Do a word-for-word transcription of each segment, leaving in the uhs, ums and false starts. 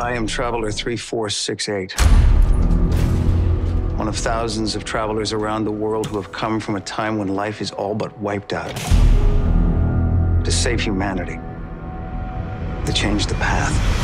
I am Traveler three four six eight, one of thousands of travelers around the world who have come from a time when life is all but wiped out, to save humanity, to change the path.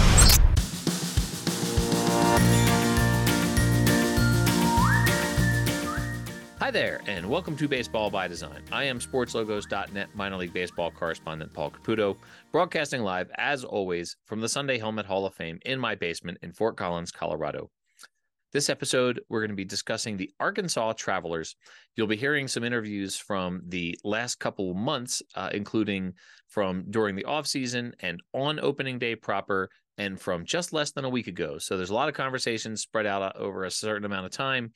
Hi there, and welcome to Baseball By Design. I am sports logos dot net minor league baseball correspondent Paul Caputo, broadcasting live, as always, from the Sunday Helmet Hall of Fame in my basement in Fort Collins, Colorado. This episode, we're going to be discussing the Arkansas Travelers. You'll be hearing some interviews from the last couple of months, uh, including from during the offseason and on opening day proper, and from just less than a week ago. So there's a lot of conversations spread out over a certain amount of time,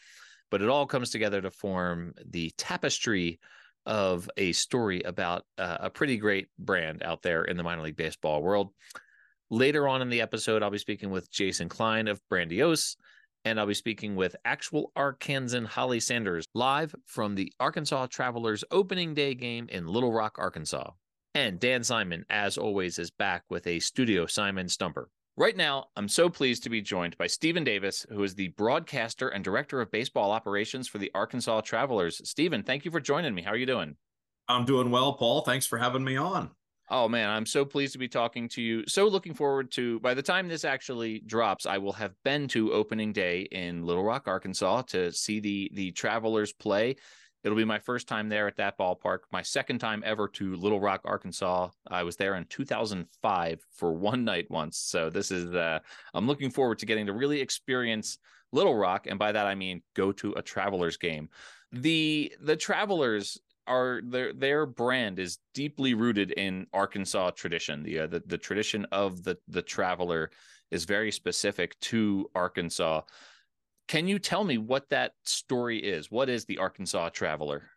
but it all comes together to form the tapestry of a story about uh, a pretty great brand out there in the minor league baseball world. Later on in the episode, I'll be speaking with Jason Klein of Brandiose, and I'll be speaking with actual Arkansan Hollie Sanders live from the Arkansas Travelers opening day game in Little Rock, Arkansas. And Dan Simon, as always, is back with a Studio Simon Stumper. Right now, I'm so pleased to be joined by Steven Davis, who is the broadcaster and director of baseball operations for the Arkansas Travelers. Steven, thank you for joining me. How are you doing? I'm doing well, Paul. Thanks for having me on. Oh, man, I'm so pleased to be talking to you. So looking forward to, by the time this actually drops, I will have been to opening day in Little Rock, Arkansas, to see the the Travelers play. It'll be my first time there at that ballpark, my second time ever to Little Rock, Arkansas. I was there in two thousand five for one night once. So this is, uh, I'm looking forward to getting to really experience Little Rock. And by that, I mean, go to a Travelers game. The, the Travelers... Are their their brand is deeply rooted in Arkansas tradition. The, uh, the the tradition of the the traveler is very specific to Arkansas. Can you tell me what that story is? What is the Arkansas Traveler?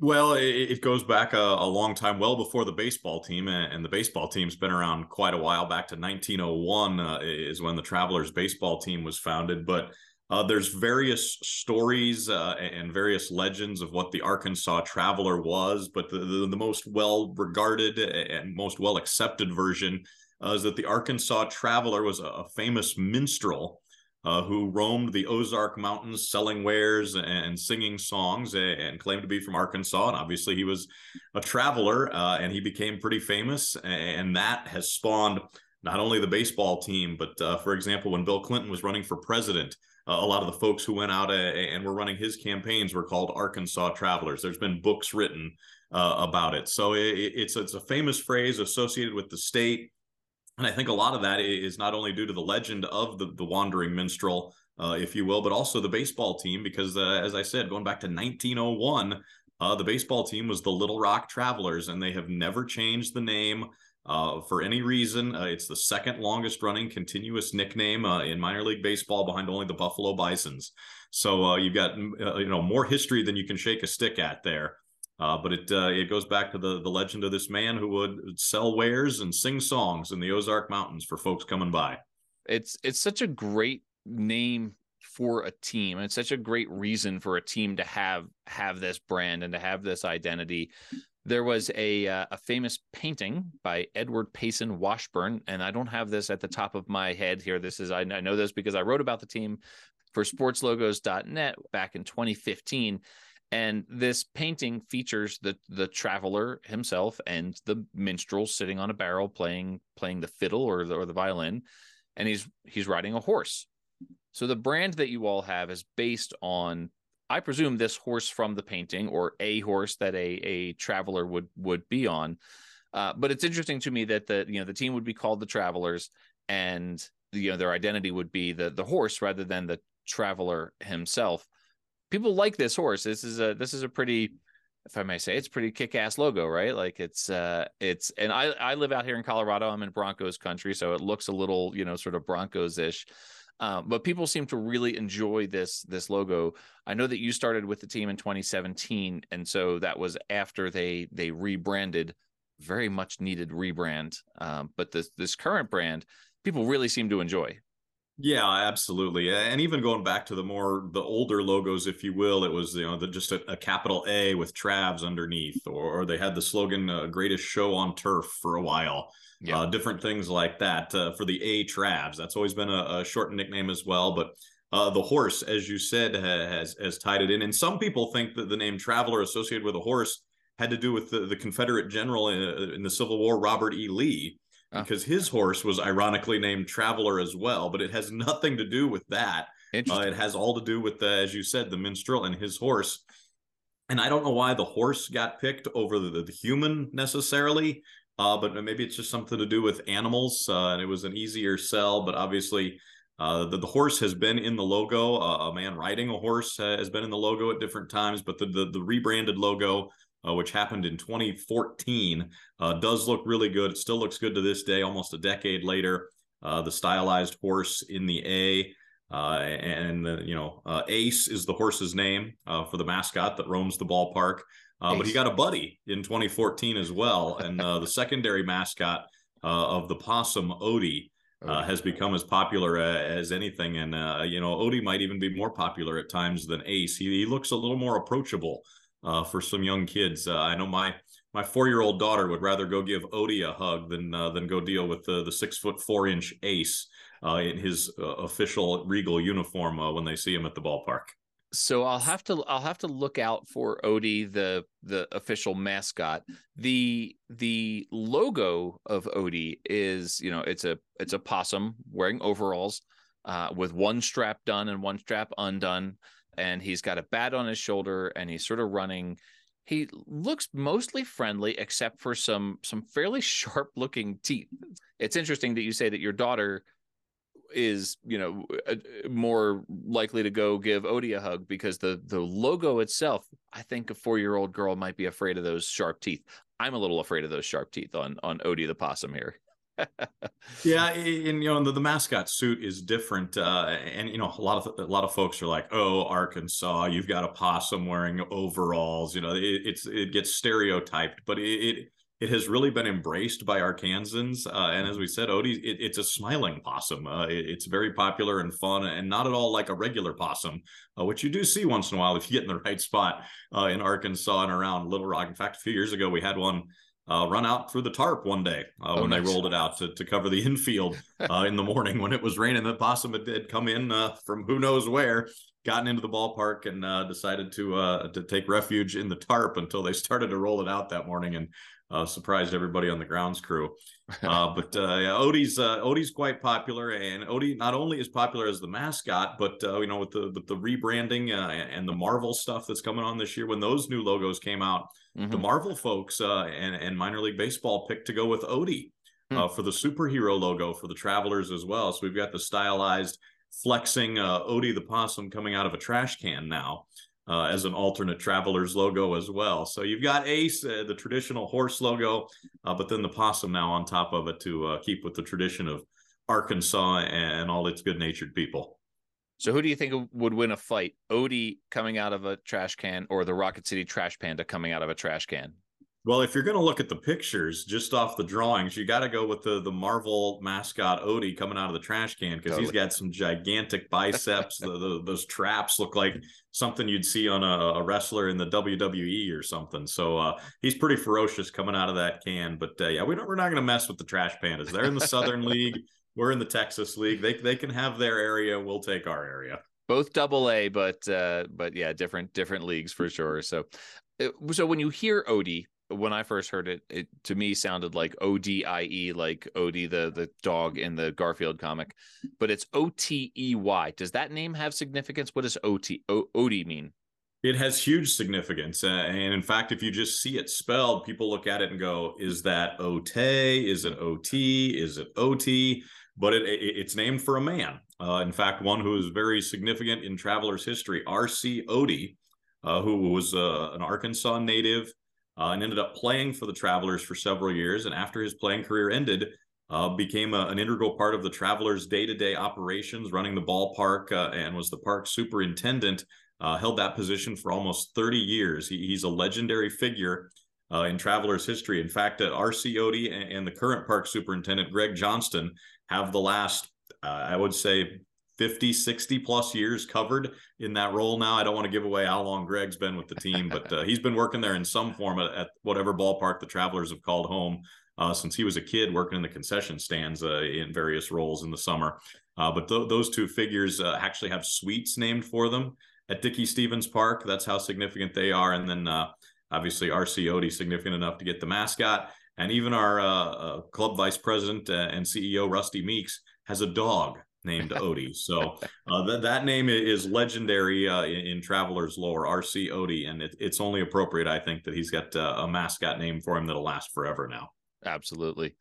Well, it, it goes back a, a long time, well before the baseball team, and the baseball team's been around quite a while. Back to nineteen oh one uh, is when the Travelers baseball team was founded, but. Uh, there's various stories uh, and various legends of what the Arkansas Traveler was, but the, the, the most well-regarded and most well-accepted version uh, is that the Arkansas Traveler was a, a famous minstrel uh, who roamed the Ozark Mountains selling wares and singing songs and, and claimed to be from Arkansas. And obviously he was a traveler uh, and he became pretty famous, and that has spawned not only the baseball team, but uh, for example, when Bill Clinton was running for president, Uh, a lot of the folks who went out uh, and were running his campaigns were called Arkansas Travelers. There's been books written uh, about it. So it, it's, it's a famous phrase associated with the state. And I think a lot of that is not only due to the legend of the, the wandering minstrel, uh, if you will, but also the baseball team, because uh, as I said, going back to nineteen oh one, uh, the baseball team was the Little Rock Travelers, and they have never changed the name Uh, for any reason. Uh, it's the second longest running continuous nickname uh, in minor league baseball, behind only the Buffalo Bisons. So uh, you've got uh, you know more history than you can shake a stick at there. Uh, but it uh, it goes back to the the legend of this man who would sell wares and sing songs in the Ozark Mountains for folks coming by. It's it's such a great name for a team. It's such a great reason for a team to have have this brand and to have this identity. There was a uh, a famous painting by Edward Payson Washburn, and I don't have this at the top of my head here. This is I know this because I wrote about the team for sports logos dot net back in twenty fifteen, and this painting features the the traveler himself and the minstrel sitting on a barrel playing playing the fiddle or the, or the violin, and he's he's riding a horse. So the brand that you all have is based on, I presume, this horse from the painting, or a horse that a, a traveler would would be on. Uh, but it's interesting to me that the you know the team would be called the Travelers, and you know their identity would be the the horse rather than the traveler himself. People like this horse. This is a this is a pretty, if I may say, it's a pretty kick-ass logo, right? Like it's uh it's and I I live out here in Colorado. I'm in Broncos country, so it looks a little you know sort of Broncos-ish. Um, but people seem to really enjoy this this logo. I know that you started with the team in twenty seventeen, and so that was after they they rebranded, very much needed rebrand. Um, but this this current brand, people really seem to enjoy. Yeah, absolutely. And even going back to the more, the older logos, if you will, it was, you know, the, just a, a capital A with Travs underneath, or, or they had the slogan, uh, greatest show on turf for a while, yeah. uh, different things like that uh, for the A Travs. That's always been a, a shortened nickname as well. But uh, the horse, as you said, has, has tied it in. And some people think that the name Traveler associated with a horse had to do with the, the Confederate general in, in the Civil War, Robert E. Lee. Because his horse was ironically named Traveler as well, but it has nothing to do with that. Uh, it has all to do with, the, as you said, the minstrel and his horse. And I don't know why the horse got picked over the, the human necessarily, uh, but maybe it's just something to do with animals, uh, and it was an easier sell. But obviously, uh, the, the horse has been in the logo. Uh, a man riding a horse uh, has been in the logo at different times, but the the, the rebranded logo, Uh, which happened in twenty fourteen, uh, does look really good. It still looks good to this day, almost a decade later. Uh, the stylized horse in the A, uh, and the, you know, uh, Ace is the horse's name uh, for the mascot that roams the ballpark. Uh, but he got a buddy in twenty fourteen as well, and uh, the secondary mascot uh, of the possum, Otey, uh, has become as popular uh, as anything. And uh, you know, Otey might even be more popular at times than Ace. He, he looks a little more approachable. Uh, for some young kids, uh, I know my my four-year-old daughter would rather go give Otey a hug than uh, than go deal with the the six foot four inch Ace uh, in his uh, official Regal uniform uh, when they see him at the ballpark. So I'll have to I'll have to look out for Otey, the the official mascot. the The logo of Otey is, you know, it's a it's a possum wearing overalls uh, with one strap done and one strap undone. And he's got a bat on his shoulder, and he's sort of running. He looks mostly friendly, except for some some fairly sharp-looking teeth. It's interesting that you say that your daughter is, you know, more likely to go give Otey a hug, because the the logo itself, I think a four-year-old girl might be afraid of those sharp teeth. I'm a little afraid of those sharp teeth on on Otey the possum here. Yeah, and you know, the, the mascot suit is different, uh, and you know, a lot of a lot of folks are like, "Oh, Arkansas, you've got a possum wearing overalls." You know, it, it's it gets stereotyped, but it, it it has really been embraced by Arkansans. Uh, and as we said, Otey, it, it's a smiling possum. Uh, it, it's very popular and fun, and not at all like a regular possum, uh, which you do see once in a while if you get in the right spot uh, in Arkansas and around Little Rock. In fact, a few years ago, we had one. Uh, run out through the tarp one day uh, oh, when nice. They rolled it out to, to cover the infield uh, in the morning when it was raining. The possum had, had come in uh, from who knows where, gotten into the ballpark, and uh, decided to uh, to take refuge in the tarp until they started to roll it out that morning and uh, surprised everybody on the grounds crew. Uh, but uh, yeah, Otey's uh, Otey's quite popular, and Otey not only is popular as the mascot, but uh, you know, with the the, the rebranding uh, and the Marvel stuff that's coming on this year, when those new logos came out. Mm-hmm. The Marvel folks uh, and, and minor league baseball picked to go with Otey uh, mm. for the superhero logo for the Travelers as well. So we've got the stylized flexing uh, Otey the possum coming out of a trash can now uh, as an alternate Travelers logo as well. So you've got Ace, uh, the traditional horse logo, uh, but then the possum now on top of it to uh, keep with the tradition of Arkansas and all its good-natured people. So who do you think would win a fight, Otey coming out of a trash can or the Rocket City Trash Panda coming out of a trash can? Well, if you're going to look at the pictures just off the drawings, you got to go with the, the Marvel mascot Otey coming out of the trash can, because totally. He's got some gigantic biceps. the, the, those traps look like something you'd see on a, a wrestler in the W W E or something. So uh, he's pretty ferocious coming out of that can. But uh, yeah, we don't, we're not going to mess with the Trash Pandas. They're in the Southern League. We're in the Texas League. They they can have their area. We'll take our area. Both double A, but uh, but yeah, different different leagues for sure. So, so when you hear Otey, when I first heard it, it to me sounded like O D I E, like Otey the the dog in the Garfield comic, but it's O T E Y. Does that name have significance? What does O T O Otey mean? It has huge significance, uh, and in fact, if you just see it spelled, people look at it and go, "Is that Otey? Is it O T? Is it O T?" But it, it, it's named for a man. Uh, in fact, one who is very significant in Travelers history, R C Otey, uh, who was uh, an Arkansas native uh, and ended up playing for the Travelers for several years. And after his playing career ended, uh, became a, an integral part of the Travelers' day-to-day operations, running the ballpark, uh, and was the park superintendent, uh, held that position for almost thirty years. He, he's a legendary figure uh, in Travelers history. In fact, uh, R C Otey and, and the current park superintendent, Greg Johnston, have the last, uh, I would say, fifty, sixty plus years covered in that role now. I don't want to give away how long Greg's been with the team, but uh, he's been working there in some form at, at whatever ballpark the Travelers have called home uh, since he was a kid, working in the concession stands uh, in various roles in the summer. Uh, but th- those two figures uh, actually have suites named for them at Dickie Stevens Park. That's how significant they are. And then uh, obviously R C. Otey, significant enough to get the mascot. And even our uh, uh, club vice president uh, and C E O, Rusty Meeks, has a dog named Otey. So uh, th- that name is legendary uh, in, in Travelers lore, R C. Otey. And it, it's only appropriate, I think, that he's got uh, a mascot name for him that'll last forever now. Absolutely.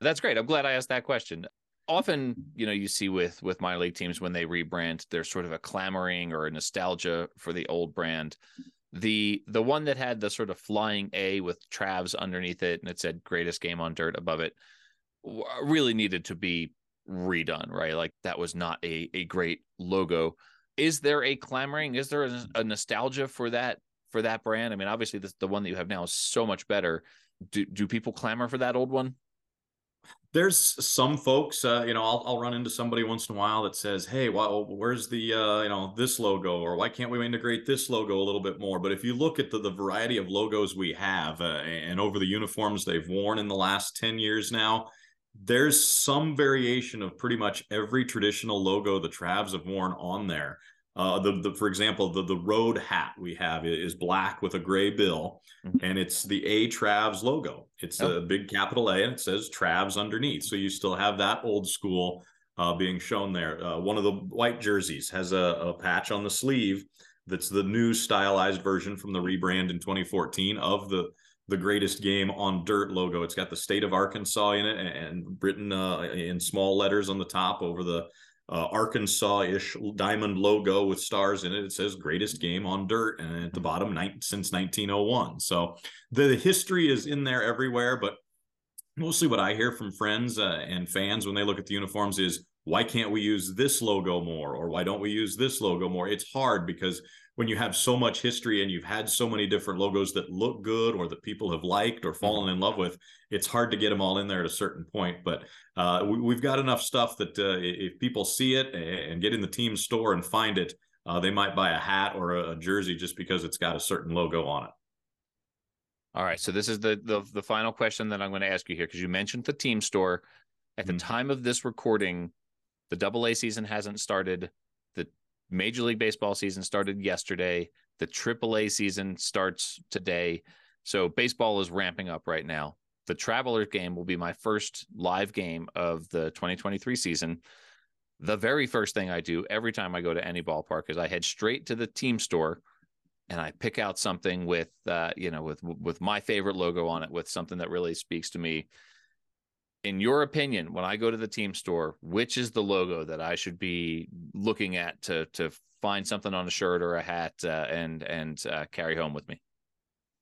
That's great. I'm glad I asked that question. Often, you know, you see with, with minor league teams when they rebrand, there's sort of a clamoring or a nostalgia for the old brand. The the one that had the sort of flying A with Travs underneath it, and it said greatest game on dirt above it, really needed to be redone, right? Like that was not a, a great logo. Is there a clamoring? Is there a, a nostalgia for that for that brand? I mean, obviously this, the one that you have now is so much better. Do, do people clamor for that old one? There's some folks, uh, you know, I'll, I'll run into somebody once in a while that says, hey, well, where's the, uh, you know, this logo, or why can't we integrate this logo a little bit more? But if you look at the, the variety of logos we have uh, and over the uniforms they've worn in the last ten years now, there's some variation of pretty much every traditional logo the Travs have worn on there. Uh, the, the for example, the, the road hat we have is black with a gray bill, mm-hmm. and it's the A Travs logo. It's oh. a big capital A, and it says Travs underneath. So you still have that old school uh, being shown there. Uh, one of the white jerseys has a, a patch on the sleeve that's the new stylized version from the rebrand in twenty fourteen of the, the greatest game on dirt logo. It's got the state of Arkansas in it and written uh, in small letters on the top over the Uh, Arkansas-ish diamond logo with stars in it. It says greatest game on dirt, and at the bottom, ni- since nineteen oh one. So the, the history is in there everywhere, but mostly what I hear from friends uh, and fans when they look at the uniforms is, why can't we use this logo more? Or why don't we use this logo more? It's hard because when you have so much history and you've had so many different logos that look good or that people have liked or fallen in love with, it's hard to get them all in there at a certain point. But uh, we, we've got enough stuff that uh, if people see it and get in the team store and find it, uh, they might buy a hat or a, a jersey just because it's got a certain logo on it. All right. So this is the the, the final question that I'm going to ask you here, because you mentioned the team store. At the mm-hmm. time of this recording, the double A season hasn't started. The Major League Baseball season started yesterday. The triple A season starts today. So baseball is ramping up right now. The Travelers game will be my first live game of the twenty twenty-three season. The very first thing I do every time I go to any ballpark is I head straight to the team store and I pick out something with, uh, you know, with, with my favorite logo on it, with something that really speaks to me. In your opinion, when I go to the team store, which is the logo that I should be looking at to to find something on a shirt or a hat uh, and and uh, carry home with me?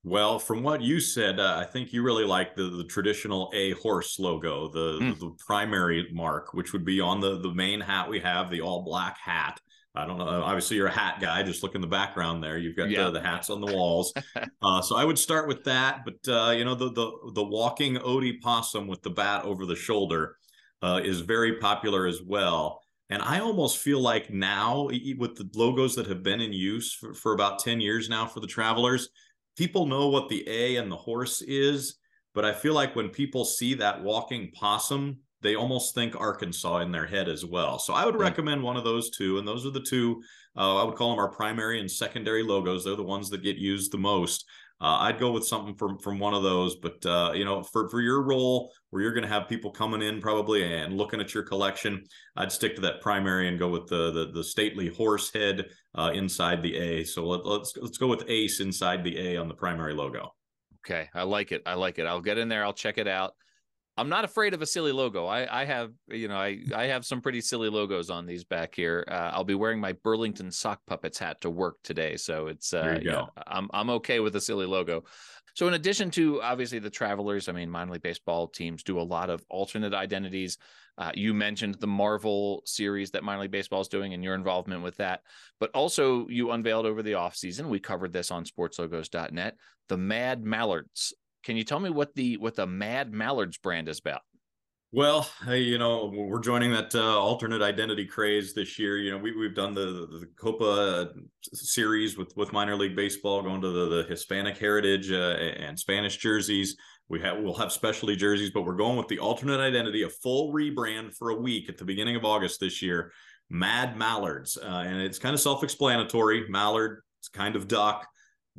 Well, from what you said, uh, I think you really like the, the traditional A horse logo, the, mm. the the primary mark, which would be on the the main hat we have, the all black hat. I don't know. Obviously, you're a hat guy. Just look in the background there. You've got yeah. the, the hats on the walls. uh, so I would start with that. But, uh, you know, the the the walking Otey possum with the bat over the shoulder uh, is very popular as well. And I almost feel like now with the logos that have been in use for, for about ten years now for the Travelers, people know what the A and the horse is. But I feel like when people see that walking possum, they almost think Arkansas in their head as well. So I would recommend one of those two. And those are the two, uh, I would call them our primary and secondary logos. They're the ones that get used the most. Uh, I'd go with something from, from one of those. But, uh, you know, for, for your role where you're going to have people coming in probably and looking at your collection, I'd stick to that primary and go with the the, the stately horse head uh, inside the A. So let, let's let's go with Ace inside the A on the primary logo. Okay. I like it. I like it. I'll get in there. I'll check it out. I'm not afraid of a silly logo. I, I have, you know, I, I have some pretty silly logos on these back here. Uh, I'll be wearing my Burlington Sock Puppets hat to work today. So it's, uh, there you go. You know, I'm, I'm okay with a silly logo. So in addition to obviously the Travelers, I mean, minor league baseball teams do a lot of alternate identities. Uh, you mentioned the Marvel series that minor league baseball is doing and your involvement with that, but also you unveiled over the off season. We covered this on sports logos dot net, the Mad Mallards. Can you tell me what the what the Mad Mallards brand is about? Well, hey, you know, we're joining that uh, alternate identity craze this year. You know, we, we've done the, the Copa series with, with minor league baseball, going to the, the Hispanic heritage uh, and Spanish jerseys. We have, we'll have specialty jerseys, but we're going with the alternate identity, a full rebrand for a week at the beginning of August this year, Mad Mallards. Uh, and it's kind of self-explanatory. Mallard, it's kind of duck.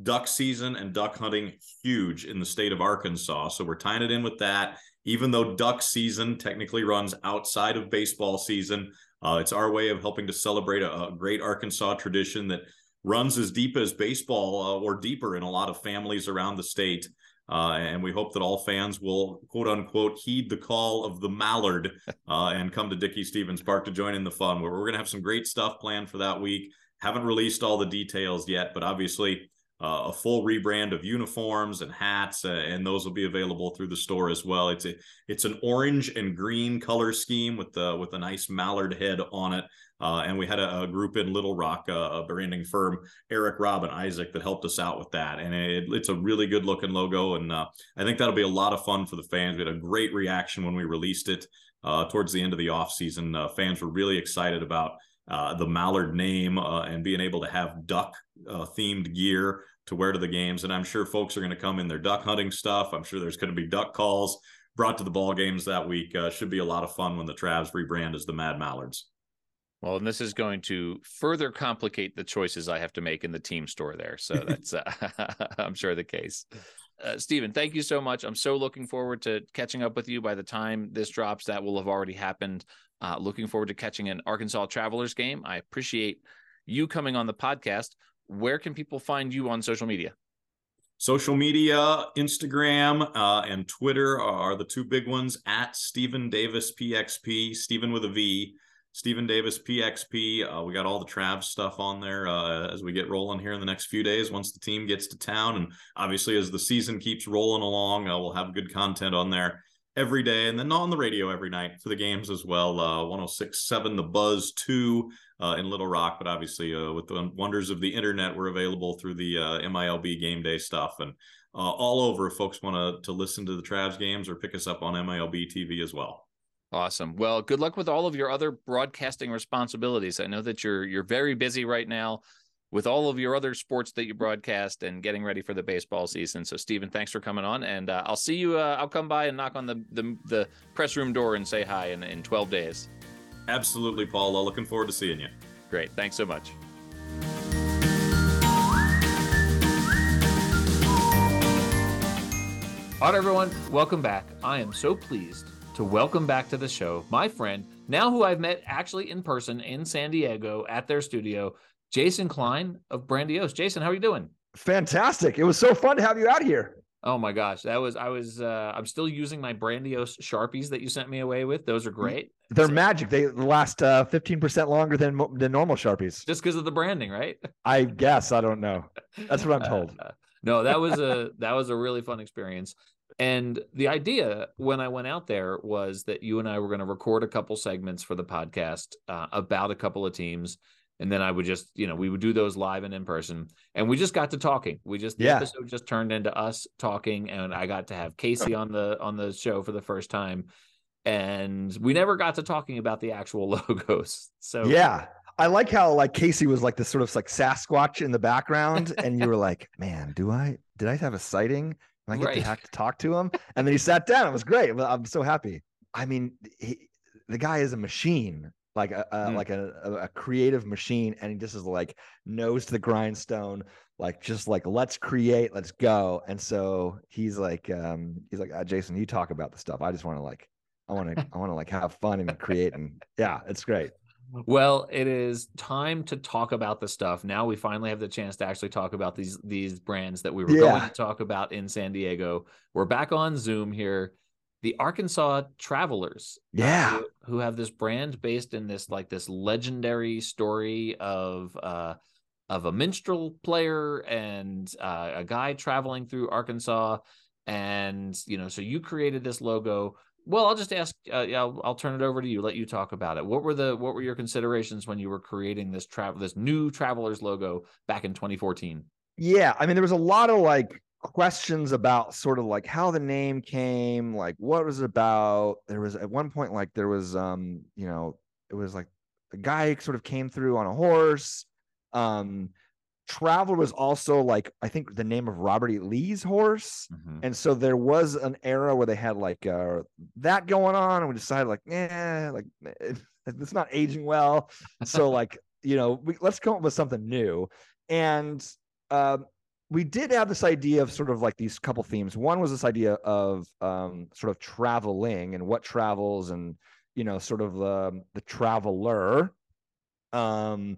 Duck season and duck hunting, huge in the state of Arkansas. So we're tying it in with that. Even though duck season technically runs outside of baseball season, uh, it's our way of helping to celebrate a, a great Arkansas tradition that runs as deep as baseball uh, or deeper in a lot of families around the state. Uh, and we hope that all fans will, quote unquote, heed the call of the mallard uh, and come to Dickie Stevens Park to join in the fun. We're, we're going to have some great stuff planned for that week. Haven't released all the details yet, but obviously Uh, a full rebrand of uniforms and hats, uh, and those will be available through the store as well. It's a, it's an orange and green color scheme with the with a nice mallard head on it. Uh, and we had a, a group in Little Rock, uh, a branding firm, Eric, Rob, and Isaac, that helped us out with that. And it, it's a really good looking logo, and uh, I think that'll be a lot of fun for the fans. We had a great reaction when we released it uh, towards the end of the off season. Uh, fans were really excited about Uh, the Mallard name uh, and being able to have duck uh, themed gear to wear to the games. And I'm sure folks are going to come in their duck hunting stuff. I'm sure there's going to be duck calls brought to the ball games that week. Uh, should be a lot of fun when the Travs rebrand as the Mad Mallards. Well, and this is going to further complicate the choices I have to make in the team store there. So that's, uh, I'm sure, the case. Uh, Steven, thank you so much. I'm so looking forward to catching up with you. By the time this drops, that will have already happened. Uh, looking forward to catching an Arkansas Travelers game. I appreciate you coming on the podcast. Where can people find you on social media? Social media, Instagram uh, and Twitter are the two big ones, at Steven Davis P X P, Steven with a V, Steven Davis P X P. Uh, we got all the Trav stuff on there uh, as we get rolling here in the next few days once the team gets to town. And obviously, as the season keeps rolling along, uh, we'll have good content on there every day, and then on the radio every night for the games as well. Uh, one oh six point seven The Buzz two uh, in Little Rock, but obviously uh, with the wonders of the internet, we're available through the uh, M I L B game day stuff, and uh, all over if folks want to to listen to the Travs games or pick us up on M I L B T V as well. Awesome. Well, good luck with all of your other broadcasting responsibilities. I know that you're you're very busy right now with all of your other sports that you broadcast and getting ready for the baseball season. So, Steven, thanks for coming on, and uh, I'll see you. Uh, I'll come by and knock on the, the the press room door and say hi in, in twelve days. Absolutely, Paul. I'm looking forward to seeing you. Great. Thanks so much. All right, everyone. Welcome back. I am so pleased to welcome back to the show my friend, now who I've met actually in person in San Diego at their studio, Jason Klein of Brandiose. Jason, how are you doing? Fantastic. It was so fun to have you out here. Oh my gosh. That was, I was, uh, I'm still using my Brandiose Sharpies that you sent me away with. Those are great. They're so magic. They last uh, fifteen percent longer than, than normal Sharpies. Just because of the branding, right? I guess. I don't know. That's what I'm told. Uh, no, that was a, that was a really fun experience. And the idea when I went out there was that you and I were going to record a couple segments for the podcast uh, about a couple of teams. And then I would just, you know, we would do those live and in person. And we just got to talking. We just, the yeah. episode just turned into us talking. And I got to have Casey on the on the show for the first time. And we never got to talking about the actual logos. So yeah, I like how like Casey was like this sort of like Sasquatch in the background. And you were like, man, do I, did I have a sighting? And I get right. to, have to talk to him. And then he sat down. It was great. I'm so happy. I mean, he, the guy is a machine. Like a, a mm. like a, a creative machine, and he just is like nose to the grindstone, like just like let's create, let's go. And so he's like, um, he's like, ah, Jason, you talk about the stuff. I just want to like, I want to, I want to like have fun and create, and yeah, it's great. Well, it is time to talk about the stuff. Now we finally have the chance to actually talk about these these brands that we were yeah. going to talk about in San Diego. We're back on Zoom here. The Arkansas Travelers, yeah, uh, who, who have this brand based in this like this legendary story of uh, of a minstrel player and uh, a guy traveling through Arkansas, and you know, so you created this logo. Well, I'll just ask. Uh, I'll, I'll turn it over to you. Let you talk about it. What were the what were your considerations when you were creating this travel this new Travelers logo back in twenty fourteen? Yeah, I mean, there was a lot of like questions about sort of like how the name came, like what it was about. There was at one point, like there was, um, you know, it was like a guy sort of came through on a horse. Um, Traveler was also like, I think the name of Robert E. Lee's horse. Mm-hmm. And so there was an era where they had like uh, that going on, and we decided like, yeah, like it, it's not aging well. So like, you know, we, let's come up with something new. And uh, we did have this idea of sort of like these couple themes. One was this idea of um, sort of traveling and what travels, and, you know, sort of um, the traveler. Um,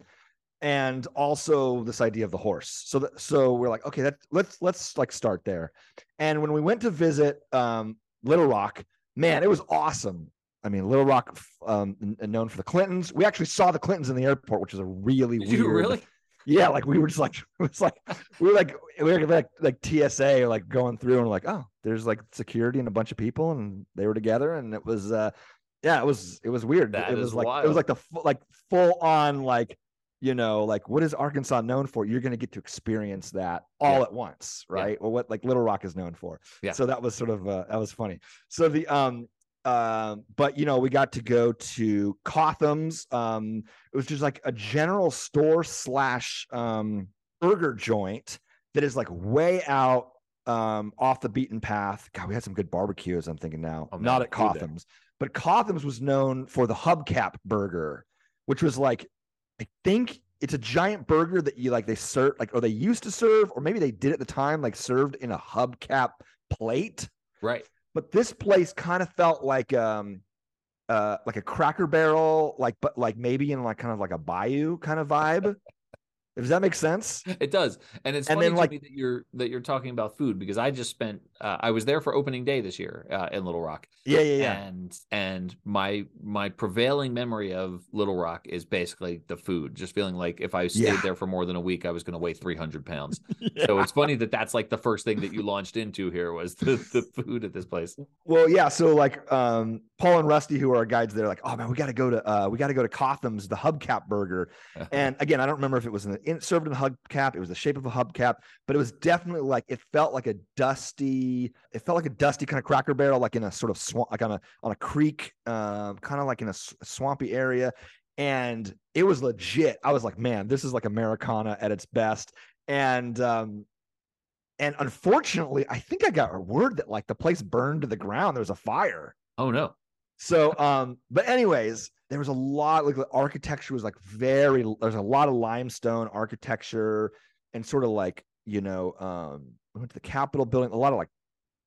And also this idea of the horse. So, th- so we're like, okay, that let's let's like start there. And when we went to visit um, Little Rock, man, it was awesome. I mean, Little Rock, um, n- known for the Clintons. We actually saw the Clintons in the airport, which is a really Did weird. You really? Yeah, like we were just like, it's like we were like we were like like T S A like going through, and we're like, oh, there's like security and a bunch of people, and they were together, and it was, uh, yeah, it was it was weird. That it was like wild. It was like the like full on like. You know, like, what is Arkansas known for? You're going to get to experience that all yeah. at once, right? Yeah. Or what, like, Little Rock is known for. Yeah. So that was sort of, uh, that was funny. So the, um, uh, but, you know, we got to go to Cotham's. Um, it was just like a general store slash um, burger joint that is, like, way out um, off the beaten path. God, we had some good barbecue, as I'm thinking now. Oh, man, not at Cotham's. But Cotham's was known for the hubcap burger, which was, like, I think it's a giant burger that you like they serve like or they used to serve, or maybe they did at the time, like served in a hubcap plate. Right. But this place kind of felt like um uh like a Cracker Barrel, like but like maybe in like kind of like a bayou kind of vibe. Does that make sense? It does. And it's and funny then, to like, me that you're that you're talking about food, because I just spent uh, I was there for opening day this year uh, in Little Rock. Yeah, yeah, yeah. And and my my prevailing memory of Little Rock is basically the food. Just feeling like if I stayed yeah. there for more than a week, I was going to weigh three hundred pounds. yeah. So it's funny that that's like the first thing that you launched into here was the, the food at this place. Well, yeah. So like um, Paul and Rusty, who are our guides, they're like, oh man, we got to go to uh, we got to go to Cotham's, the hubcap burger. And again, I don't remember if it was in the In, served in a hubcap. It was the shape of a hubcap, but it was definitely like it felt like a dusty. It felt like a dusty kind of Cracker Barrel, like in a sort of swamp, like on a on a creek, um, kind of like in a sw- swampy area. And it was legit. I was like, man, this is like Americana at its best. And um, and unfortunately, I think I got a word that like the place burned to the ground. There was a fire. Oh no. So, um, but anyways, there was a lot, like the architecture was like very, there's a lot of limestone architecture and sort of like, you know, um, we went to the Capitol building, a lot of like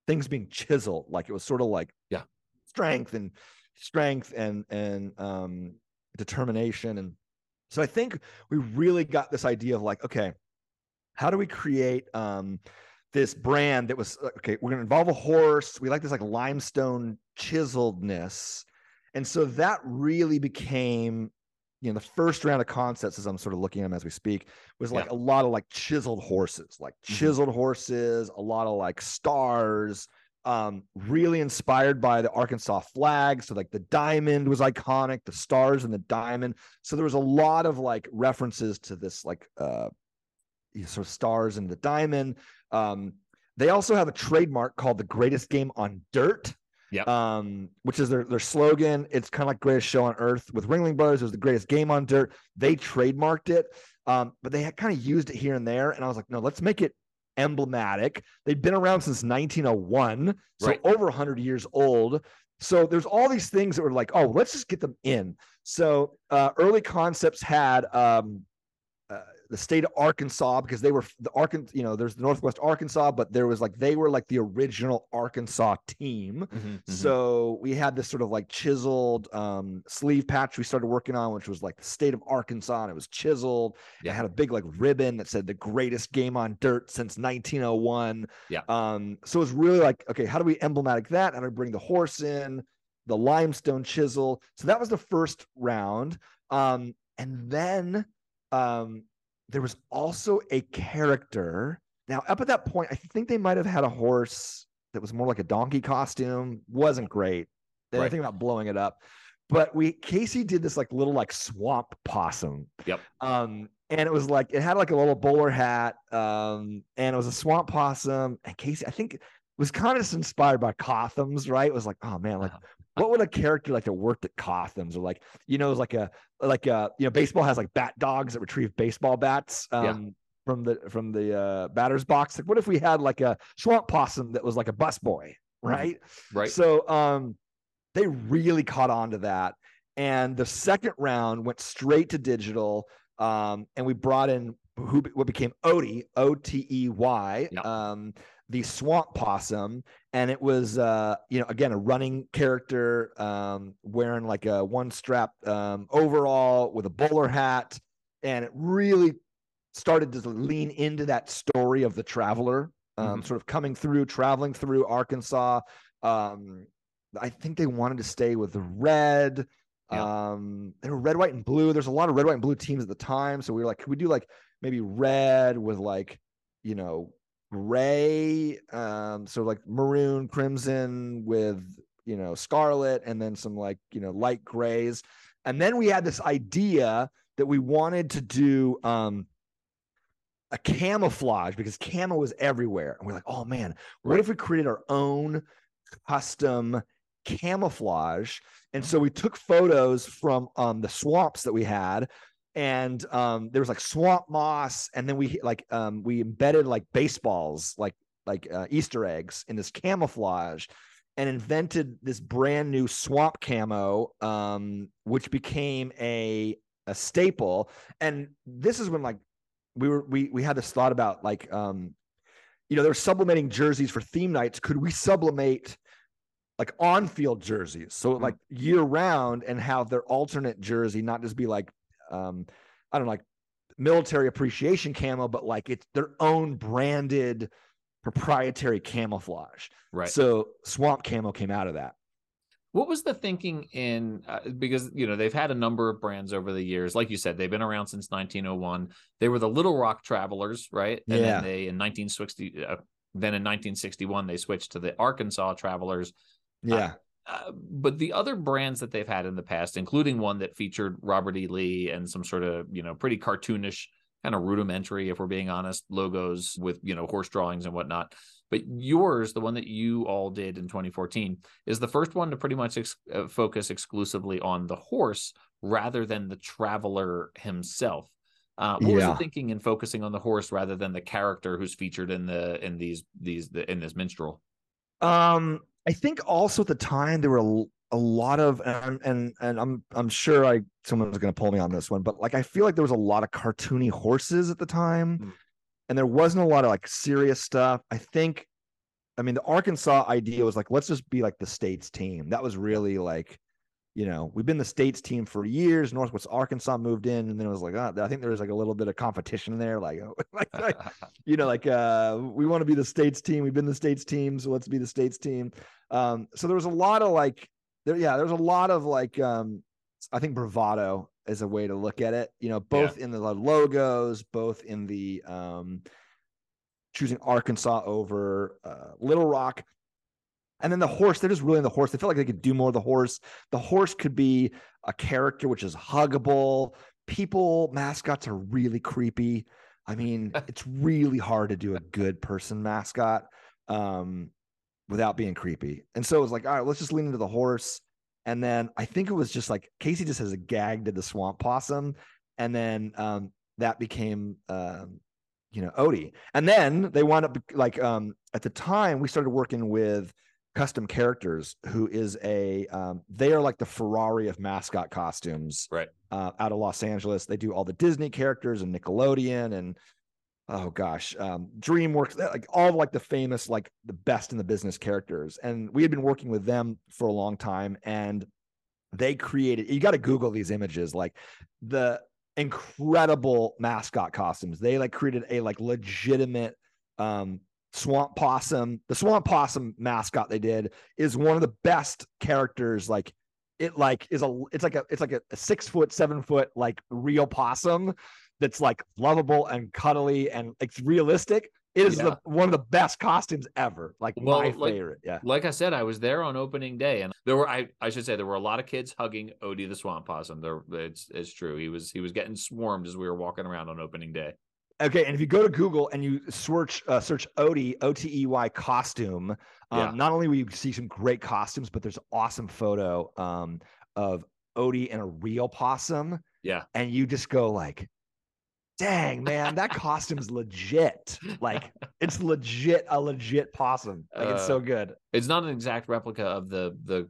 things being chiseled. Like it was sort of like, yeah, strength and strength and, and, um, determination. And so I think we really got this idea of like, okay, how do we create, um, this brand that was okay, we're gonna involve a horse, we like this like limestone chiseledness. And so that really became, you know, the first round of concepts, as I'm sort of looking at them as we speak, was like yeah. a lot of like chiseled horses, like chiseled mm-hmm. horses, a lot of like stars, um really inspired by the Arkansas flag. So like the diamond was iconic, the stars and the diamond. So there was a lot of like references to this like uh sort of stars and the diamond. Um, they also have a trademark called the Greatest Game on Dirt, yep. um, which is their, their slogan. It's kind of like Greatest Show on Earth with Ringling Brothers. It was the Greatest Game on Dirt. They trademarked it, um, but they had kind of used it here and there. And I was like, no, let's make it emblematic. They've been around since nineteen oh one, so right. over one hundred years old. So there's all these things that were like, oh, let's just get them in. So uh, early concepts had um, uh, the state of Arkansas, because they were the Arkansas, you know, there's the Northwest Arkansas, but there was like, they were like the original Arkansas team. Mm-hmm, so mm-hmm. we had this sort of like chiseled um, sleeve patch we started working on, which was like the state of Arkansas, and it was chiseled. Yeah. It had a big like ribbon that said the Greatest Game on Dirt since nineteen oh one. Yeah. Um, so it was really like, okay, how do we emblematic that? How do we bring the horse in, the limestone chisel? So that was the first round. Um, and then, um, there was also a character. Now, up at that point, I think they might have had a horse that was more like a donkey costume. Wasn't great. They were thinking about blowing it up. But we Casey did this like little like swamp possum. Yep. Um, and it was like it had like a little bowler hat. Um, and it was a swamp possum. And Casey, I think, was kind of inspired by Cotham's, right? It was like, oh man, like what would a character like that worked at Cotham's, or like, you know, it was like a like a you know, baseball has like bat dogs that retrieve baseball bats. Um yeah. From the from the uh, batter's box. Like, what if we had like a swamp possum that was like a busboy, right? Right. So um, they really caught on to that, and the second round went straight to digital, um, and we brought in who what became Otey, O T E Y, yep. um, the swamp possum, and it was uh, you know again a running character, um, wearing like a one strap um, overall with a bowler hat, and it really started to lean into that story of the traveler, um, mm-hmm. sort of coming through, traveling through Arkansas. Um, I think they wanted to stay with the red. Yeah. Um, they were red, white, and blue. There's a lot of red, white, and blue teams at the time. So we were like, could we do like maybe red with like, you know, gray? Um, so like maroon, crimson with, you know, scarlet, and then some like, you know, light grays. And then we had this idea that we wanted to do, um, a camouflage, because camo was everywhere. And we're like, oh man, what if we created our own custom camouflage? And so we took photos from um, the swamps that we had, and um, there was like swamp moss. And then we like, um, we embedded like baseballs, like, like uh, Easter eggs in this camouflage, and invented this brand new swamp camo, um, which became a, a staple. And this is when like, we were, we, we had this thought about like, um, you know, they were sublimating jerseys for theme nights. Could we sublimate like on-field jerseys? So like year round, and have their alternate jersey, not just be like, um, I don't know, like military appreciation camo, but like it's their own branded proprietary camouflage. Right. So swamp camo came out of that. What was the thinking in, uh, because, you know, they've had a number of brands over the years. Like you said, they've been around since nineteen oh one. They were the Little Rock Travelers, right? And yeah. then they, in nineteen sixty, uh, then in nineteen sixty-one, they switched to the Arkansas Travelers. Yeah. Uh, uh, but the other brands that they've had in the past, including one that featured Robert E. Lee and some sort of, you know, pretty cartoonish kind of rudimentary, if we're being honest, logos with, you know, horse drawings and whatnot. But yours, the one that you all did in twenty fourteen, is the first one to pretty much ex- focus exclusively on the horse rather than the traveler himself. Uh, what yeah. was the thinking in focusing on the horse rather than the character who's featured in the in these these the, in this minstrel? Um, I think also at the time there were a lot of and and, and I'm I'm sure I someone's going to pull me on this one, but like I feel like there was a lot of cartoony horses at the time. Mm. And there wasn't a lot of like serious stuff. I think, I mean, the Arkansas idea was like, let's just be like the state's team. That was really like, you know, we've been the state's team for years. Northwest Arkansas moved in, and then it was like, oh, I think there was like a little bit of competition there. Like, like, like you know, like uh, we want to be the state's team. We've been the state's team. So let's be the state's team. Um, so there was a lot of like, there, yeah, there was a lot of like, um, I think bravado as a way to look at it, you know, both yeah. in the logos, both in the um, choosing Arkansas over uh, Little Rock. And then the horse, they're just really in the horse. They felt like they could do more of the horse. The horse could be a character which is huggable. People, mascots are really creepy. I mean, it's really hard to do a good person mascot um, without being creepy. And so it was like, all right, let's just lean into the horse. And then I think it was just like Casey just has a gag to the swamp possum. And then um, that became, um, you know, Otey. And then they wound up like um, at the time we started working with Custom Characters, who is a um, they are like the Ferrari of mascot costumes. Right. Uh, out of Los Angeles. They do all the Disney characters and Nickelodeon and oh gosh, um, DreamWorks, like all like the famous, like the best in the business characters. And we had been working with them for a long time, and they created, you got to Google these images, like the incredible mascot costumes. They like created a like legitimate um, swamp possum. The swamp possum mascot they did is one of the best characters. Like it like is a, it's like a, it's like a, a six foot, seven foot, like real possum. That's like lovable and cuddly and it's realistic, It is yeah. the, one of the best costumes ever. Like well, my like, favorite. Yeah. Like I said, I was there on opening day, and there were I, I should say there were a lot of kids hugging Otey the Swamp Possum. There, it's it's true. He was he was getting swarmed as we were walking around on opening day. Okay, and if you go to Google and you search uh, search Otey O T E Y costume, um, yeah. not only will you see some great costumes, but there's an awesome photo um, of Otey and a real possum. Yeah, and you just go like, dang, man, that costume's legit. Like, it's legit, a legit possum. Like, uh, it's so good. It's not an exact replica of the the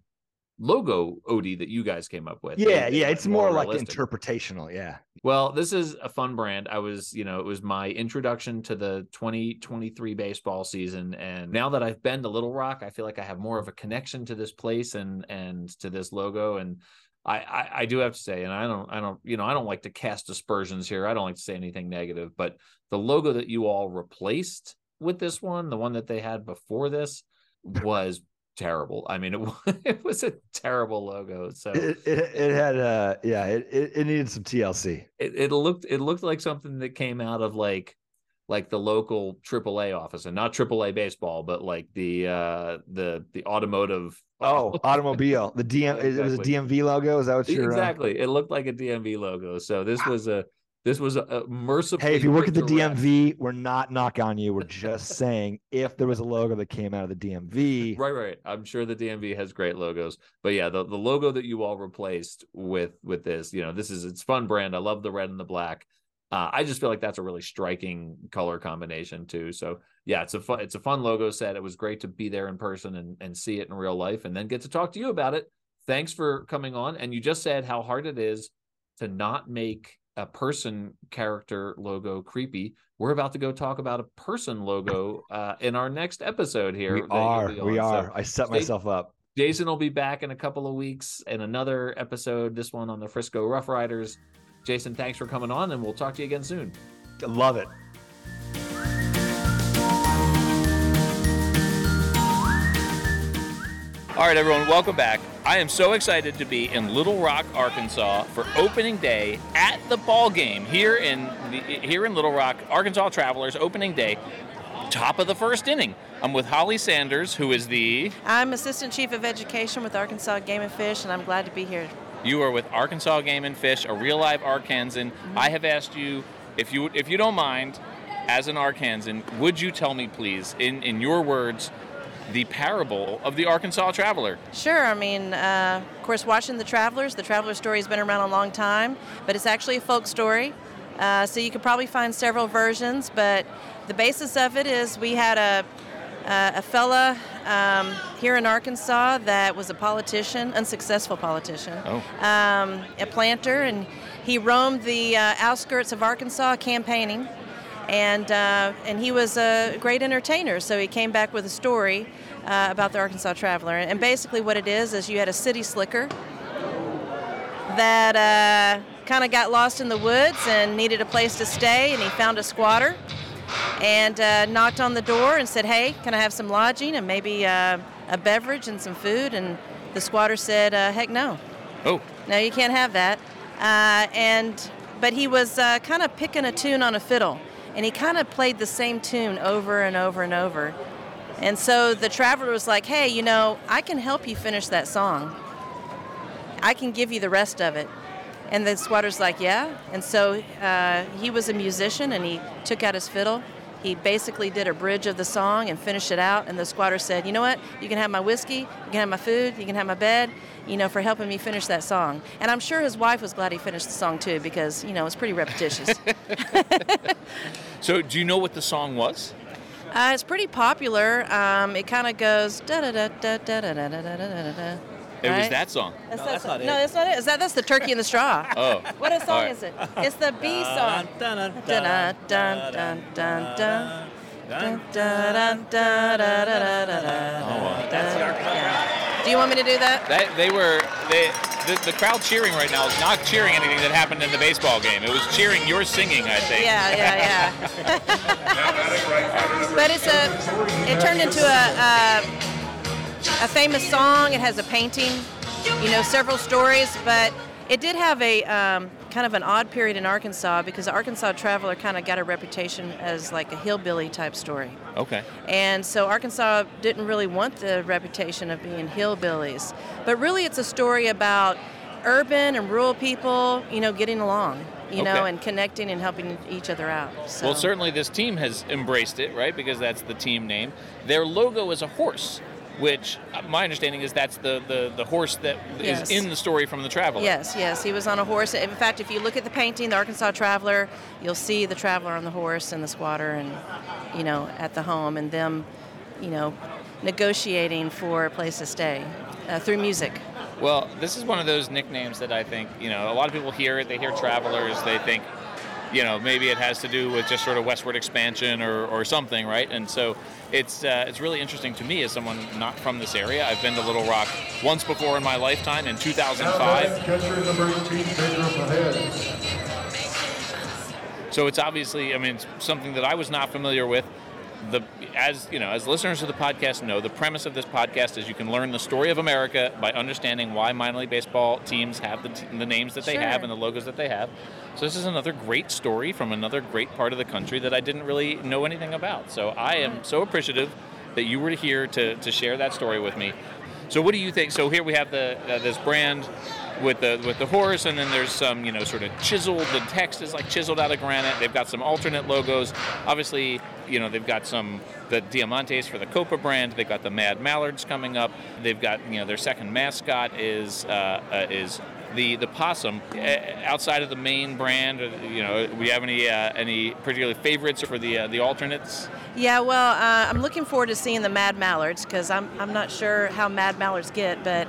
logo Otey that you guys came up with. Yeah, they, yeah, it's more, more like interpretational. Yeah. Well, this is a fun brand. I was, you know, it was my introduction to the twenty twenty-three baseball season, and now that I've been to Little Rock, I feel like I have more of a connection to this place and and to this logo. And I, I, I do have to say, and I don't, I don't, you know, I don't like to cast aspersions here. I don't like to say anything negative, but the logo that you all replaced with this one, the one that they had before this, was terrible. I mean, it, it was a terrible logo. So it, it, it had, uh, yeah, it, it, it needed some T L C. It, it looked, it looked like something that came out of like, like the local triple A office, and not triple A baseball, but like the uh, the the automotive. Oh, automobile. The D M. Exactly. It was a D M V logo. Is that what you're? Exactly. Uh... It looked like a D M V logo. So this ah. was a this was a merciful. Hey, if you work at the D M V, we're not knock on you. We're just saying if there was a logo that came out of the D M V. Right, right. I'm sure the D M V has great logos, but yeah, the the logo that you all replaced with with this, you know, this is it's fun brand. I love the red and the black. Uh, I just feel like that's a really striking color combination too. So yeah, it's a fun, it's a fun logo set. It was great to be there in person and, and see it in real life, and then get to talk to you about it. Thanks for coming on. And you just said how hard it is to not make a person character logo creepy. We're about to go talk about a person logo uh, in our next episode here. We are, we are. So I set stay, myself up. Jason will be back in a couple of weeks in another episode, this one on the Frisco Rough Riders. Jason, thanks for coming on, and we'll talk to you again soon. Love it. All right, everyone, welcome back. I am so excited to be in Little Rock, Arkansas for opening day at the ball game here in the, here in Little Rock, Arkansas Travelers, opening day, top of the first inning. I'm with Hollie Sanders, who is the... I'm Assistant Chief of Education with Arkansas Game and Fish, and I'm glad to be here. You are with Arkansas Game and Fish, a real live Arkansan. Mm-hmm. I have asked you, if you if you don't mind, as an Arkansan, would you tell me, please, in, in your words, the parable of the Arkansas Traveler? Sure. I mean, uh, of course, watching the Travelers, the Traveler story has been around a long time, but it's actually a folk story. Uh, so you could probably find several versions, but the basis of it is we had a... Uh, a fella um, here in Arkansas that was a politician, unsuccessful politician, oh. um, a planter, and he roamed the uh, outskirts of Arkansas campaigning, and uh, and he was a great entertainer, so he came back with a story uh, about the Arkansas Traveler, and basically what it is is you had a city slicker that uh, kind of got lost in the woods and needed a place to stay, and he found a squatter. And uh, knocked on the door and said, hey, can I have some lodging and maybe uh, a beverage and some food? And the squatter said, uh, heck no. Oh. No, you can't have that. Uh, and But he was uh, kind of picking a tune on a fiddle. And he kind of played the same tune over and over and over. And so the traveler was like, hey, you know, I can help you finish that song. I can give you the rest of it. And the squatter's like, yeah. And so uh, he was a musician, and he took out his fiddle. He basically did a bridge of the song and finished it out. And the squatter said, you know what? You can have my whiskey. You can have my food. You can have my bed, you know, for helping me finish that song. And I'm sure his wife was glad he finished the song, too, because, you know, it's pretty repetitious. So do you know what the song was? Uh, it's pretty popular. Um, it kind of goes da-da-da-da-da-da-da-da-da-da-da. It right? was that song. That's no, that that's song. Not it. No, that's not it. Is that, that's the turkey in the straw. Oh. What a song right. is it? It's the B song. Do you want me to do that? That they were they the, the crowd cheering right now is not cheering anything that happened in the baseball game. It was cheering your singing, I think. Yeah, yeah, yeah. But it's a it turned into a. a A famous song. It has a painting, you know, several stories, but it did have a um, kind of an odd period in Arkansas because the Arkansas Traveler kind of got a reputation as like a hillbilly type story. Okay. And so Arkansas didn't really want the reputation of being hillbillies. But really it's a story about urban and rural people, you know, getting along. You okay. know, and connecting and helping each other out. So. Well, certainly this team has embraced it, right, because that's the team name. Their logo is a horse, which my understanding is that's the, the, the horse that yes. is in the story from the Traveler. Yes, yes, he was on a horse. In fact, if you look at the painting, the Arkansas Traveler, you'll see the Traveler on the horse and the squatter and, you know, at the home and them, you know, negotiating for a place to stay uh, through music. Well, this is one of those nicknames that I think, you know, a lot of people hear it. They hear Travelers. They think, you know, maybe it has to do with just sort of westward expansion or, or something, right? And so it's uh, it's really interesting to me as someone not from this area. I've been to Little Rock once before in my lifetime in two thousand five. Catcher number eighteen, so it's obviously, I mean, it's something that I was not familiar with. The, as you know, as listeners of the podcast know, the premise of this podcast is you can learn the story of America by understanding why minor league baseball teams have the, t- the names that they sure. have and the logos that they have. So this is another great story from another great part of the country that I didn't really know anything about. So I am so appreciative that you were here to, to share that story with me. So what do you think? So here we have the uh, this brand with the with the horse, and then there's some, you know, sort of chiseled, the text is like chiseled out of granite. They've got some alternate logos. Obviously, you know, they've got some, the Diamantes for the Copa brand. They've got the Mad Mallards coming up. They've got, you know, their second mascot is uh, uh, is the the possum. Outside of the main brand, you know, do we have any uh, any particular favorites for the uh, the alternates? Yeah, well, uh, I'm looking forward to seeing the Mad Mallards because I'm I'm not sure how Mad Mallards get, but.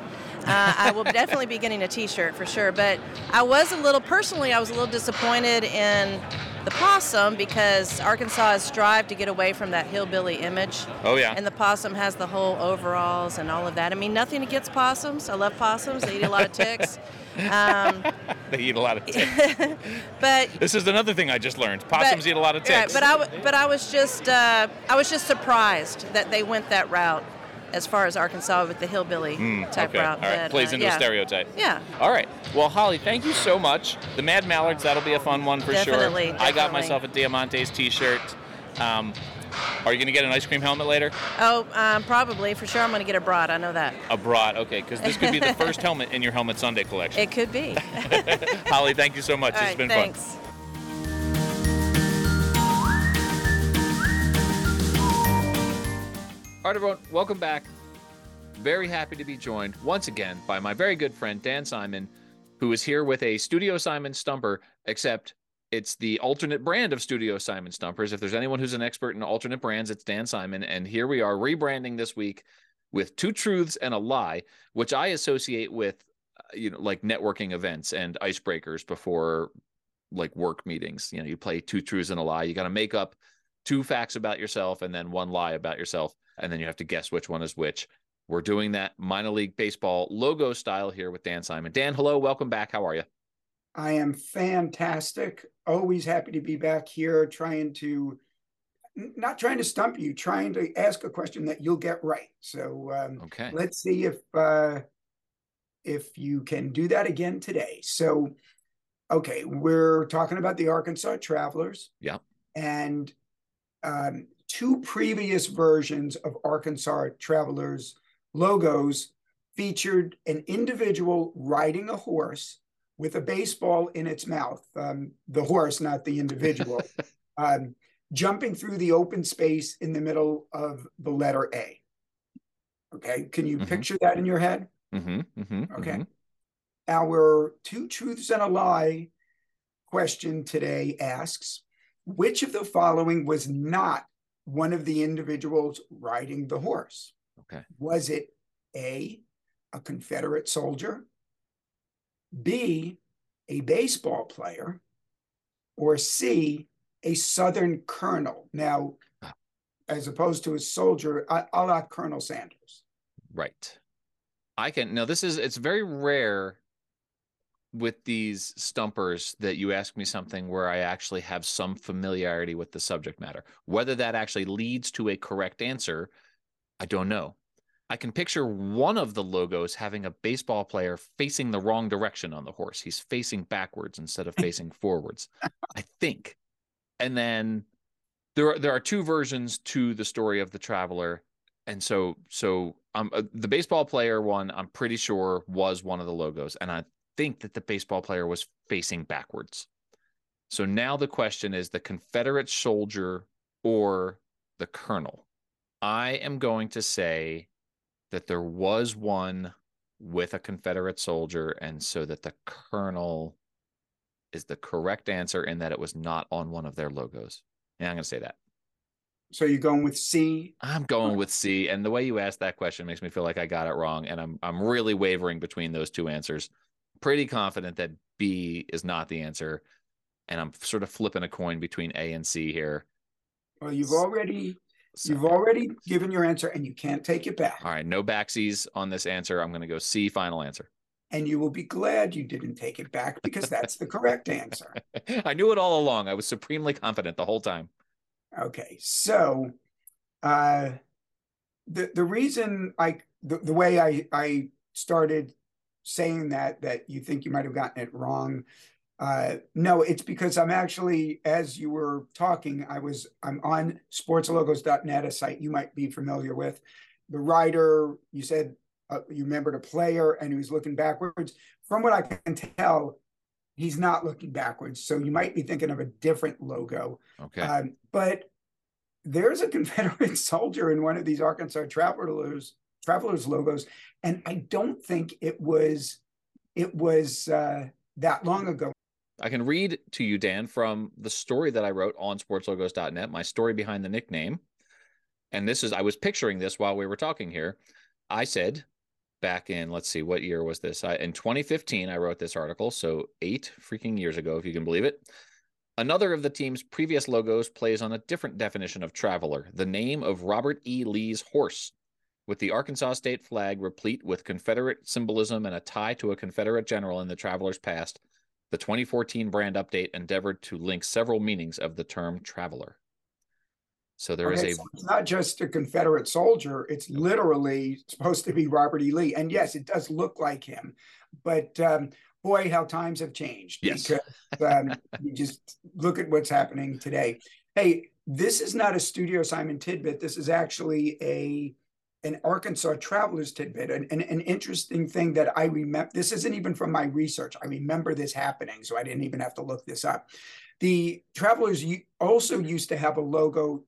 uh, I will definitely be getting a T-shirt for sure. But I was a little, personally, I was a little disappointed in the possum because Arkansas has strived to get away from that hillbilly image. Oh, yeah. And the possum has the whole overalls and all of that. I mean, nothing against possums. I love possums. They eat a lot of ticks. Um, they eat a lot of ticks. But this is another thing I just learned. Possums but, eat a lot of ticks. Right, but I, w- but I was just, uh, I was just surprised that they went that route. As far as Arkansas with the hillbilly mm, type okay. route. All right. That, plays uh, into yeah. a stereotype. Yeah. All right. Well, Hollie, thank you so much. The Mad Mallards, that'll be a fun one for definitely, sure. Definitely. I got myself a Diamantes T-shirt. Um, are you going to get an ice cream helmet later? Oh, um, probably. For sure I'm going to get a broad. I know that. A broad. Okay. Because this could be the first helmet in your Helmet Sunday collection. It could be. Hollie, thank you so much. All it's right, been thanks. Fun. Thanks. All right, everyone, welcome back. Very happy to be joined once again by my very good friend, Dan Simon, who is here with a Studio Simon Stumper, except it's the alternate brand of Studio Simon Stumpers. If there's anyone who's an expert in alternate brands, it's Dan Simon. And here we are rebranding this week with two truths and a lie, which I associate with, you know, like networking events and icebreakers before like work meetings. You know, you play two truths and a lie. You got to make up two facts about yourself and then one lie about yourself. And then you have to guess which one is which. We're doing that minor league baseball logo style here with Dan Simon. Dan, hello. Welcome back. How are you? I am fantastic. Always happy to be back here trying to, not trying to stump you, trying to ask a question that you'll get right. So um, okay. let's see if uh, if you can do that again today. So, okay, we're talking about the Arkansas Travelers. Yeah. And um two previous versions of Arkansas Travelers logos featured an individual riding a horse with a baseball in its mouth, um, the horse, not the individual, um, jumping through the open space in the middle of the letter A. Okay, can you mm-hmm. picture that in your head? Mm-hmm, mm-hmm, okay. Mm-hmm. Our two truths and a lie question today asks, which of the following was not one of the individuals riding the horse? Okay. Was it A, a Confederate soldier, B, a baseball player, or C, a Southern colonel? Now, as opposed to a soldier, a, a la Colonel Sanders. Right. I can, now this is, it's very rare with these stumpers that you ask me something where I actually have some familiarity with the subject matter. Whether that actually leads to a correct answer, I don't know. I can picture one of the logos having a baseball player facing the wrong direction on the horse. He's facing backwards instead of facing forwards, I think. And then there are, there are two versions to the story of the Traveler. And so, so um, uh, the baseball player one, I'm pretty sure was one of the logos. And I think that the baseball player was facing backwards. So now the question is the Confederate soldier or the colonel. I am going to say that there was one with a Confederate soldier, and so that the colonel is the correct answer in that it was not on one of their logos. And I'm going to say that. So you're going with C? I'm going with C. And the way you asked that question makes me feel like I got it wrong, and I'm I'm really wavering between those two answers. Pretty confident that B is not the answer, and I'm sort of flipping a coin between A and C here. Well, you've already... Sorry. You've already given your answer, and you can't take it back. All right, no backsies on this answer. I'm going to go C, final answer. And you will be glad you didn't take it back, because that's the correct answer. I knew it all along. I was supremely confident the whole time. Okay, so uh, the the reason I the, the way I I started saying that that you think you might have gotten it wrong. Uh, no, it's because I'm actually, as you were talking, I was, I'm on sports logos dot net, a site you might be familiar with. The writer, you said, uh, you remembered a player and he was looking backwards. From what I can tell, he's not looking backwards. So you might be thinking of a different logo. Okay. Um, but there's a Confederate soldier in one of these Arkansas Travelers, Travelers logos. And I don't think it was, it was, uh, that long ago. I can read to you, Dan, from the story that I wrote on sports logos dot net, my story behind the nickname. And this is, I was picturing this while we were talking here. I said back in, let's see, what year was this? I, in twenty fifteen, I wrote this article. So eight freaking years ago, if you can believe it. Another of the team's previous logos plays on a different definition of traveler, the name of Robert E. Lee's horse, with the Arkansas state flag replete with Confederate symbolism and a tie to a Confederate general in the Traveler's past. The twenty fourteen brand update endeavored to link several meanings of the term traveler. So there okay, is a... So it's not just a Confederate soldier. It's literally supposed to be Robert E. Lee. And yes, it does look like him. But um, boy, how times have changed. Yes. Because um, you just look at what's happening today. Hey, this is not a Studio Simon tidbit. This is actually a... an Arkansas Travelers tidbit, an, an, an interesting thing that I remember. This isn't even from my research. I remember this happening, so I didn't even have to look this up. The Travelers also used to have a logo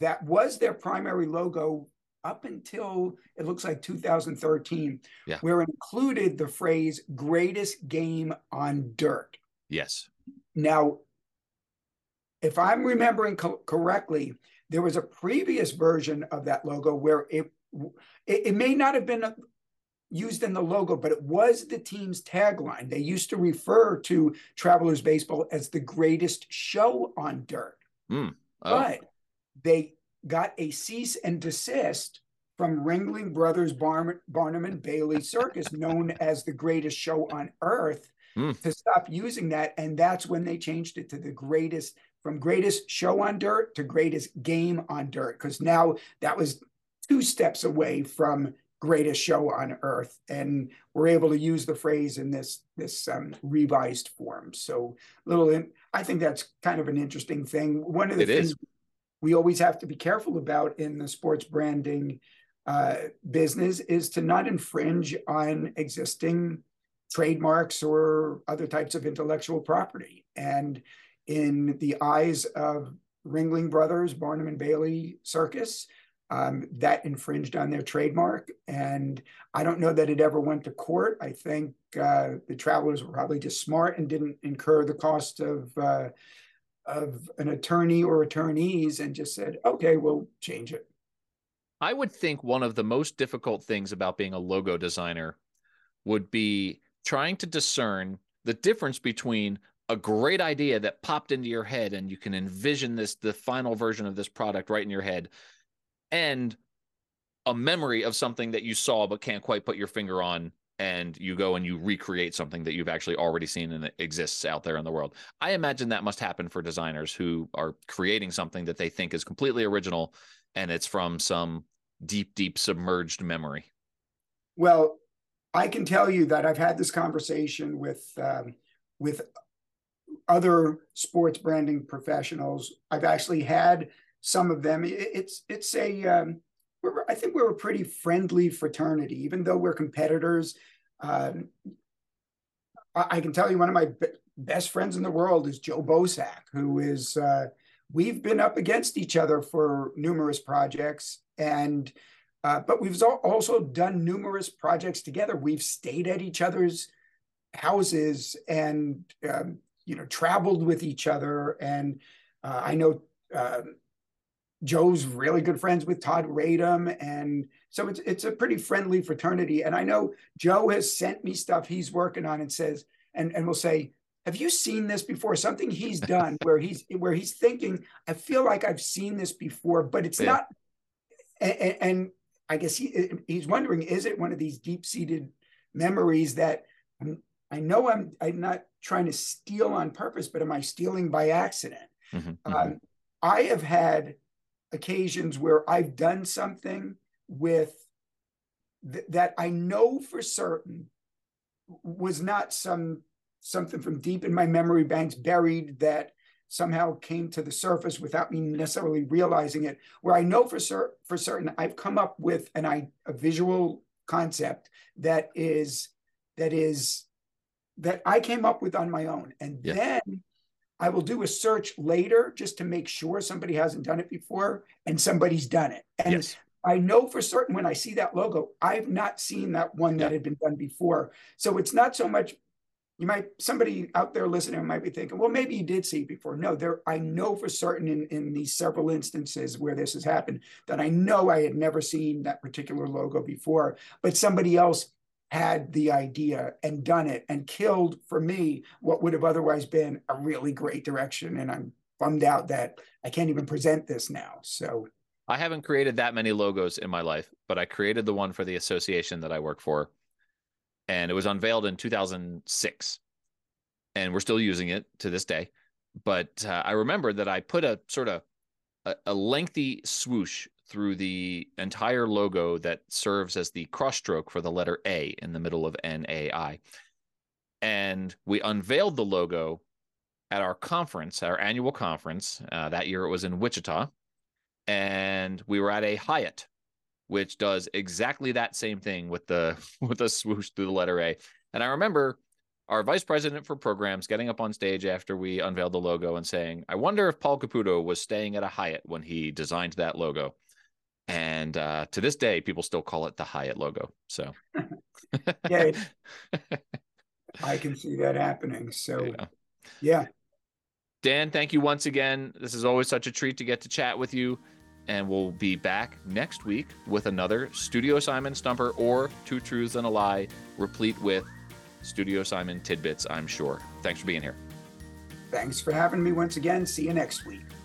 that was their primary logo up until, it looks like two thousand thirteen, yeah. where it included the phrase, greatest game on dirt. Yes. Now, if I'm remembering co- correctly, there was a previous version of that logo where it, it it may not have been used in the logo, but it was the team's tagline. They used to refer to Travelers Baseball as the greatest show on dirt. Mm. Oh. But they got a cease and desist from Ringling Brothers Barn, Barnum and Bailey Circus, known as the greatest show on earth, mm. to stop using that. And that's when they changed it to the greatest From greatest show on dirt to greatest game on dirt, because now that was two steps away from greatest show on earth, and we're able to use the phrase in this this um, revised form. So, little, in, I think that's kind of an interesting thing. One of the it things is. we always have to be careful about in the sports branding uh, business is to not infringe on existing trademarks or other types of intellectual property. And in the eyes of Ringling Brothers, Barnum and Bailey Circus, um, that infringed on their trademark. And I don't know that it ever went to court. I think uh, the Travelers were probably just smart and didn't incur the cost of uh, of an attorney or attorneys and just said, okay, we'll change it. I would think one of the most difficult things about being a logo designer would be trying to discern the difference between a great idea that popped into your head and you can envision this, the final version of this product right in your head, and a memory of something that you saw but can't quite put your finger on, and you go and you recreate something that you've actually already seen and it exists out there in the world. I imagine that must happen for designers who are creating something that they think is completely original and it's from some deep, deep submerged memory? Well, I can tell you that I've had this conversation with um, with other sports branding professionals. I've actually had some of them. It's it's a um, we're, I think we're a pretty friendly fraternity, even though we're competitors. Uh, I, I can tell you one of my be best friends in the world is Joe Bosak, who is uh, we've been up against each other for numerous projects, and uh, but we've also done numerous projects together. We've stayed at each other's houses and um, you know, traveled with each other. And uh, I know uh, Joe's really good friends with Todd Radom, and so it's it's a pretty friendly fraternity. And I know Joe has sent me stuff he's working on and says, and and will say, "Have you seen this before?" Something he's done where he's where he's thinking, "I feel like I've seen this before," but it's yeah. not. And, and I guess he he's wondering, is it one of these deep-seated memories that I'm, I know I'm I'm not trying to steal on purpose, but am I stealing by accident? Mm-hmm, um, mm-hmm. I have had occasions where I've done something with th that I know for certain was not some something from deep in my memory banks buried that somehow came to the surface without me necessarily realizing it, where I know for, cer for certain I've come up with an, I a visual concept that is that is that I came up with on my own. And yeah. then I will do a search later just to make sure somebody hasn't done it before and somebody's done it. And yes. I know for certain when I see that logo, I've not seen that one yeah. that had been done before. So it's not so much, you might, somebody out there listening might be thinking, well, maybe you did see it before. No, there, I know for certain in, in these several instances where this has happened that I know I had never seen that particular logo before, but somebody else had the idea and done it and killed for me what would have otherwise been a really great direction. And I'm bummed out that I can't even present this now. So I haven't created that many logos in my life, but I created the one for the association that I work for, and it was unveiled in two thousand six, and we're still using it to this day. But uh, I remember that I put a sort of a, a lengthy swoosh through the entire logo that serves as the cross stroke for the letter A in the middle of N A I. And we unveiled the logo at our conference, our annual conference. Uh, that year it was in Wichita. And we were at a Hyatt, which does exactly that same thing with the, with the swoosh through the letter A. And I remember our vice president for programs getting up on stage after we unveiled the logo and saying, "I wonder if Paul Caputo was staying at a Hyatt when he designed that logo." And uh, to this day, people still call it the Hyatt logo. So, yeah, I can see that happening. So, yeah. yeah. Dan, thank you once again. This is always such a treat to get to chat with you. And we'll be back next week with another Studio Simon Stumper or Two Truths and a Lie, replete with Studio Simon tidbits, I'm sure. Thanks for being here. Thanks for having me once again. See you next week.